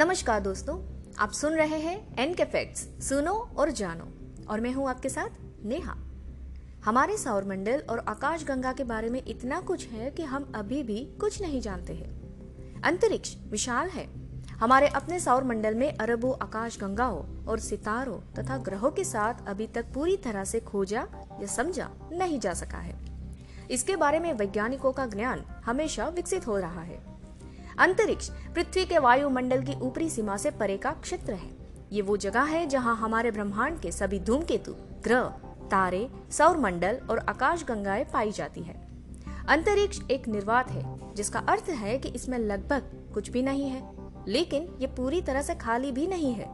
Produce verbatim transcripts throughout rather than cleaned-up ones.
नमस्कार दोस्तों, आप सुन रहे हैं एनके इफेक्ट्स, सुनो और जानो, और मैं हूं आपके साथ नेहा। हमारे सौरमंडल और आकाशगंगा के बारे में इतना कुछ है कि हम अभी भी कुछ नहीं जानते हैं। अंतरिक्ष विशाल है। हमारे अपने सौरमंडल में अरबों आकाशगंगाओं और सितारों तथा ग्रहों के साथ अभी तक पूरी तरह से खोजा या समझा नहीं जा सका है। इसके बारे में वैज्ञानिकों का ज्ञान हमेशा विकसित हो रहा है। अंतरिक्ष पृथ्वी के वायुमंडल की ऊपरी सीमा से परे का क्षेत्र है। ये वो जगह है जहां हमारे ब्रह्मांड के सभी धूमकेतु, ग्रह, तारे, सौरमंडल और आकाशगंगाएं पाई जाती है। अंतरिक्ष एक निर्वात है, जिसका अर्थ है कि इसमें लगभग कुछ भी नहीं है, लेकिन ये पूरी तरह से खाली भी नहीं है।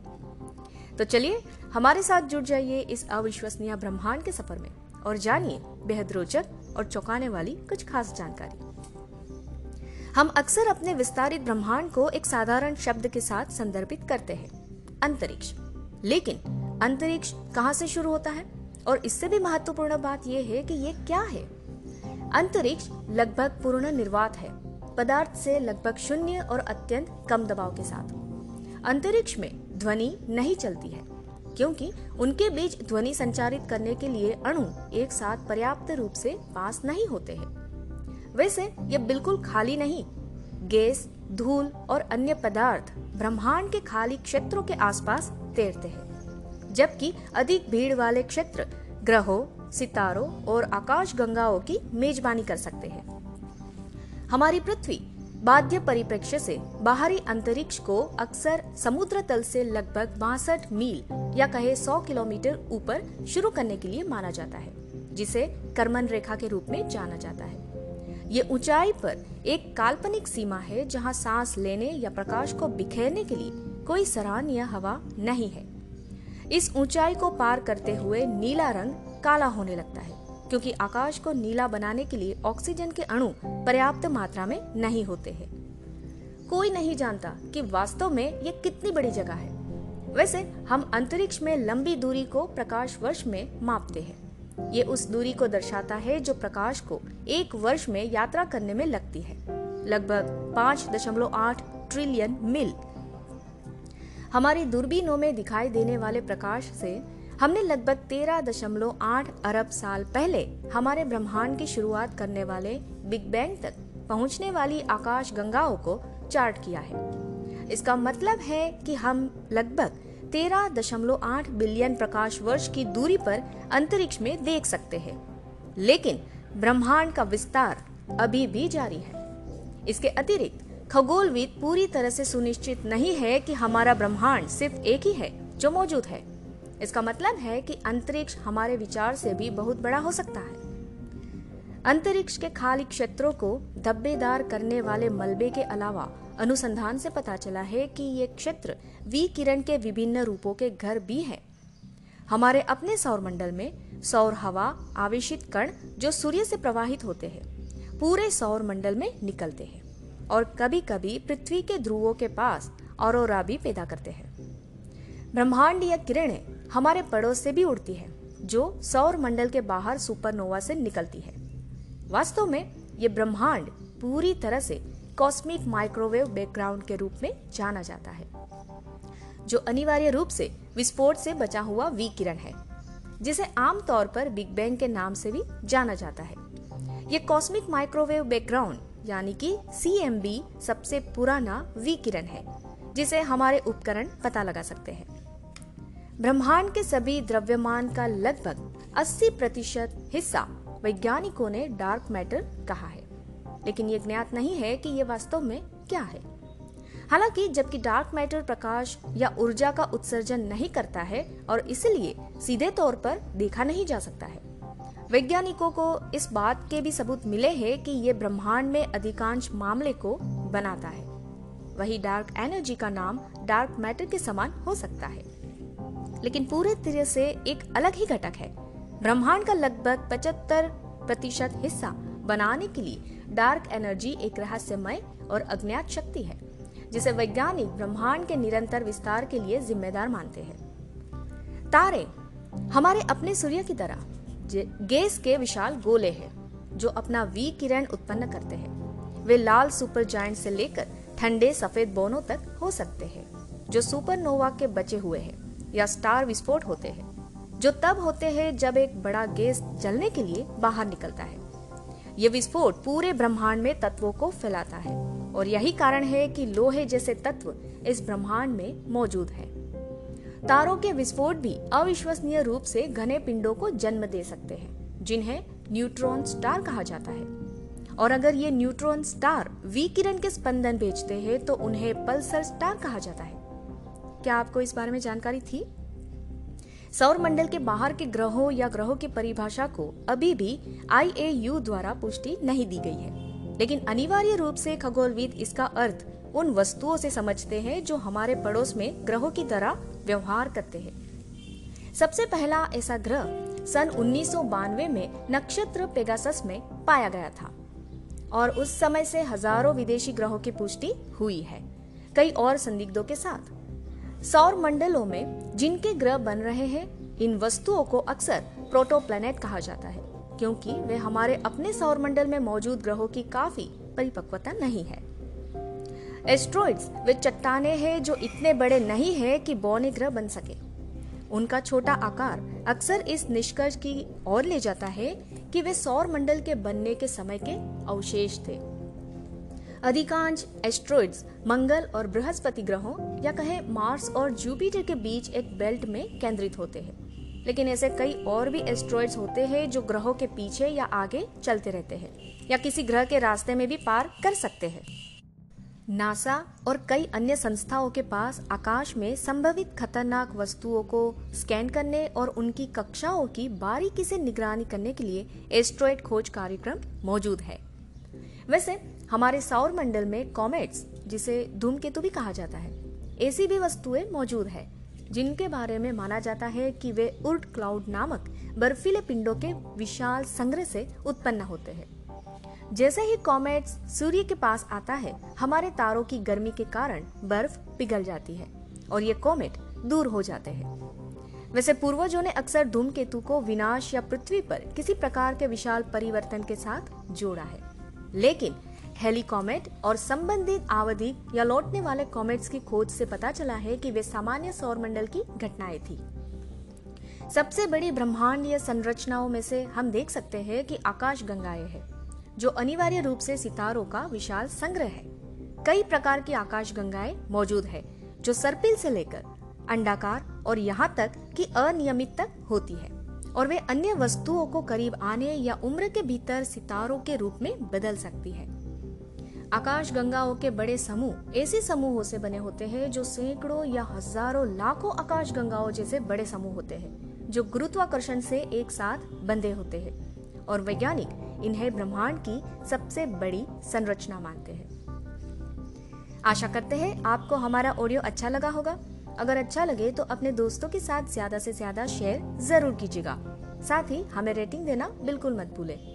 तो चलिए हमारे साथ जुड़ जाइए इस अविश्वसनीय ब्रह्मांड के सफर में और जानिए बेहद रोचक और चौंकाने वाली कुछ खास जानकारी। हम अक्सर अपने विस्तारित ब्रह्मांड को एक साधारण शब्द के साथ संदर्भित करते हैं, अंतरिक्ष। लेकिन अंतरिक्ष कहां से शुरू होता है? और इससे भी महत्वपूर्ण बात यह है कि यह क्या है? अंतरिक्ष लगभग पूर्ण निर्वात है, पदार्थ से लगभग शून्य और अत्यंत कम दबाव के साथ। अंतरिक्ष में ध्वनि नहीं चलती है, क्योंकि उनके बीच ध्वनि संचारित करने के लिए अणु एक साथ पर्याप्त रूप से पास नहीं होते हैं। वैसे ये बिल्कुल खाली नहीं। गैस, धूल और अन्य पदार्थ ब्रह्मांड के खाली क्षेत्रों के आसपास तैरते हैं, जबकि अधिक भीड़ वाले क्षेत्र ग्रहों, सितारों और आकाशगंगाओं की मेजबानी कर सकते हैं। हमारी पृथ्वी बाध्य परिप्रेक्ष्य से बाहरी अंतरिक्ष को अक्सर समुद्र तल से लगभग बासठ मील या कहे सौ किलोमीटर ऊपर शुरू करने के लिए माना जाता है, जिसे कर्मन रेखा के रूप में जाना जाता है। ये ऊंचाई पर एक काल्पनिक सीमा है जहां सांस लेने या प्रकाश को बिखेरने के लिए कोई सराहनीय हवा नहीं है। इस ऊंचाई को पार करते हुए नीला रंग काला होने लगता है, क्योंकि आकाश को नीला बनाने के लिए ऑक्सीजन के अणु पर्याप्त मात्रा में नहीं होते हैं। कोई नहीं जानता कि वास्तव में ये कितनी बड़ी जगह है। वैसे हम अंतरिक्ष में लंबी दूरी को प्रकाश वर्ष में मापते हैं। ये उस दूरी को दर्शाता है जो प्रकाश को एक वर्ष में यात्रा करने में लगती है, लगभग पाँच दशमलव आठ ट्रिलियन मील। हमारी दूरबीनों में दिखाई देने वाले प्रकाश से हमने लगभग तेरह दशमलव आठ अरब साल पहले हमारे ब्रह्मांड की शुरुआत करने वाले बिग बैंग तक पहुंचने वाली आकाश गंगाओं को चार्ट किया है। इसका मतलब है कि हम लगभग तेरह दशमलव आठ बिलियन प्रकाश वर्ष की दूरी पर अंतरिक्ष में देख सकते हैं, लेकिन ब्रह्मांड का विस्तार अभी भी जारी है। इसके अतिरिक्त खगोलविद पूरी तरह से सुनिश्चित नहीं है कि हमारा ब्रह्मांड सिर्फ एक ही है जो मौजूद है। इसका मतलब है कि अंतरिक्ष हमारे विचार से भी बहुत बड़ा हो सकता है। अंतरिक्ष के खाली क्षेत्रों को धब्बेदार करने वाले मलबे के अलावा अनुसंधान से पता चला है कि ये क्षेत्र विकिरण के विभिन्न रूपों के घर भी हैं। हमारे अपने सौरमंडल में सौर हवा, आवेशित कण जो सूर्य से प्रवाहित होते हैं, पूरे सौरमंडल में निकलते हैं और कभी कभी पृथ्वी के ध्रुवों के पास ऑरोरा भी पैदा करते हैं। ब्रह्मांडीय किरणें हमारे पड़ोस से भी उड़ती हैं, जो सौरमंडल के बाहर सुपरनोवा से निकलती है। वास्तव में ये ब्रह्मांड पूरी तरह से कॉस्मिक माइक्रोवेव बैकग्राउंड के रूप में जाना जाता है, जो अनिवार्य रूप से विस्फोट से बचा हुआ विकिरण है, जिसे आमतौर पर बिग बैंग के नाम से भी जाना जाता है। यह कॉस्मिक माइक्रोवेव बैकग्राउंड यानी कि सी एम बी सबसे पुराना विकिरण है, जिसे हमारे उपकरण पता लगा सकते हैं। ब्रह्मांड के सभी द्रव्यमान का लगभग अस्सी प्रतिशत हिस्सा वैज्ञानिकों ने डार्क मैटर कहा है, लेकिन ये ज्ञात नहीं है कि ये वास्तव में क्या है। हालांकि जबकि डार्क मैटर प्रकाश या ऊर्जा का उत्सर्जन नहीं करता है और इसलिए सीधे तौर पर देखा नहीं जा सकता है, वैज्ञानिकों को इस बात के भी सबूत मिले हैं कि ये ब्रह्मांड में अधिकांश मामले को बनाता है। वही डार्क एनर्जी का नाम डार्क मैटर के समान हो सकता है, लेकिन पूरे तरह से एक अलग ही घटक है। ब्रह्मांड का लगभग पचहत्तर प्रतिशत हिस्सा बनाने के लिए डार्क एनर्जी एक रहस्यमय और अज्ञात शक्ति है, जिसे वैज्ञानिक ब्रह्मांड के निरंतर विस्तार के लिए जिम्मेदार मानते हैं। तारे हमारे अपने सूर्य की तरह गैस के विशाल गोले हैं, जो अपना विकिरण उत्पन्न करते हैं। वे लाल सुपर जायंट से लेकर ठंडे सफेद बोनों तक हो सकते हैं। जो सुपरनोवा के बचे हुए हैं या स्टार विस्फोट होते हैं, जो तब होते हैं जब एक बड़ा गैस जलने के लिए बाहर निकलता है। यह विस्फोट पूरे ब्रह्मांड में तत्वों को फैलाता है और यही कारण है कि लोहे जैसे तत्व इस ब्रह्मांड में मौजूद है। तारों के विस्फोट भी अविश्वसनीय रूप से घने पिंडों को जन्म दे सकते हैं, जिन्हें न्यूट्रॉन स्टार कहा जाता है। और अगर ये न्यूट्रॉन स्टार विकिरण के स्पंदन भेजते हैं तो उन्हें पल्सर स्टार कहा जाता है। क्या आपको इस बारे में जानकारी थी? सौर मंडल के बाहर के ग्रहों या ग्रहों की परिभाषा को अभी भी आई ए यू द्वारा पुष्टि नहीं दी गई है, लेकिन अनिवार्य रूप से खगोलविद इसका अर्थ उन वस्तुओं से समझते हैं जो हमारे पड़ोस में ग्रहों की तरह व्यवहार करते हैं। सबसे पहला ऐसा ग्रह सन उन्नीस सौ बानवे में नक्षत्र पेगासस में पाया गया था और उस समय से हजारों विदेशी ग्रहों की पुष्टि हुई है, कई और संदिग्धों के साथ। सौर मंडलों में जिनके ग्रह बन रहे हैं, इन वस्तुओं को अक्सर प्रोटोप्लैनेट कहा जाता है, क्योंकि वे हमारे अपने सौर मंडल में मौजूद ग्रहों की काफी परिपक्वता नहीं है। एस्ट्रॉइड्स वे चट्टाने हैं जो इतने बड़े नहीं है कि बौने ग्रह बन सके। उनका छोटा आकार अक्सर इस निष्कर्ष की ओर ले जाता है कि वे सौर मंडल के बनने के समय के अवशेष थे। अधिकांश एस्ट्रॉइड्स मंगल और बृहस्पति ग्रहों या कहे मार्स और जुपिटर के बीच एक बेल्ट में केंद्रित होते हैं, लेकिन ऐसे कई और भी एस्ट्रॉइड्स होते हैं जो ग्रहों के पीछे या आगे चलते रहते हैं या किसी ग्रह के रास्ते में भी पार कर सकते हैं। नासा और कई अन्य संस्थाओं के पास आकाश में संभवित खतरनाक वस्तुओं को स्कैन करने और उनकी कक्षाओं की बारीकी से निगरानी करने के लिए एस्ट्रॉइड खोज कार्यक्रम मौजूद है। वैसे हमारे सौर मंडल में कॉमेट्स, जिसे धूमकेतु भी कहा जाता है, ऐसी भी वस्तुएं मौजूद है जिनके बारे में माना जाता है कि वे उर्ट क्लाउड नामक बर्फीले पिंडों के विशाल संग्रह से उत्पन्न होते हैं। जैसे ही कॉमेट्स सूर्य के पास आता है, हमारे तारों की गर्मी के कारण बर्फ पिघल जाती है और ये कॉमेट दूर हो जाते हैं। वैसे पूर्वजों ने अक्सर धूमकेतु को विनाश या पृथ्वी पर किसी प्रकार के विशाल परिवर्तन के साथ जोड़ा है, लेकिन हेली कॉमेट और संबंधित आवधिक या लौटने वाले कॉमेट्स की खोज से पता चला है कि वे सामान्य सौरमंडल की घटनाएं थी। सबसे बड़ी ब्रह्मांडीय संरचनाओं में से हम देख सकते हैं कि आकाशगंगाएं हैं, जो अनिवार्य रूप से सितारों का विशाल संग्रह है। कई प्रकार की आकाशगंगाएं मौजूद है जो सर्पिल से लेकर अंडाकार और यहाँ तक कि अनियमित तक होती है और वे अन्य वस्तुओं को करीब आने या उम्र के भीतर सितारों के रूप में बदल सकती है। आकाशगंगाओं के बड़े समूह ऐसे समूहों से बने होते हैं जो सैकड़ों या हजारों लाखों आकाशगंगाओं जैसे बड़े समूह होते हैं जो गुरुत्वाकर्षण से एक साथ बंधे होते हैं और वैज्ञानिक इन्हें ब्रह्मांड की सबसे बड़ी संरचना मानते हैं। आशा करते हैं आपको हमारा ऑडियो अच्छा लगा होगा। अगर अच्छा लगे तो अपने दोस्तों के साथ ज्यादा से ज्यादा शेयर जरूर कीजिएगा। साथ ही हमें रेटिंग देना बिल्कुल मत भूलें।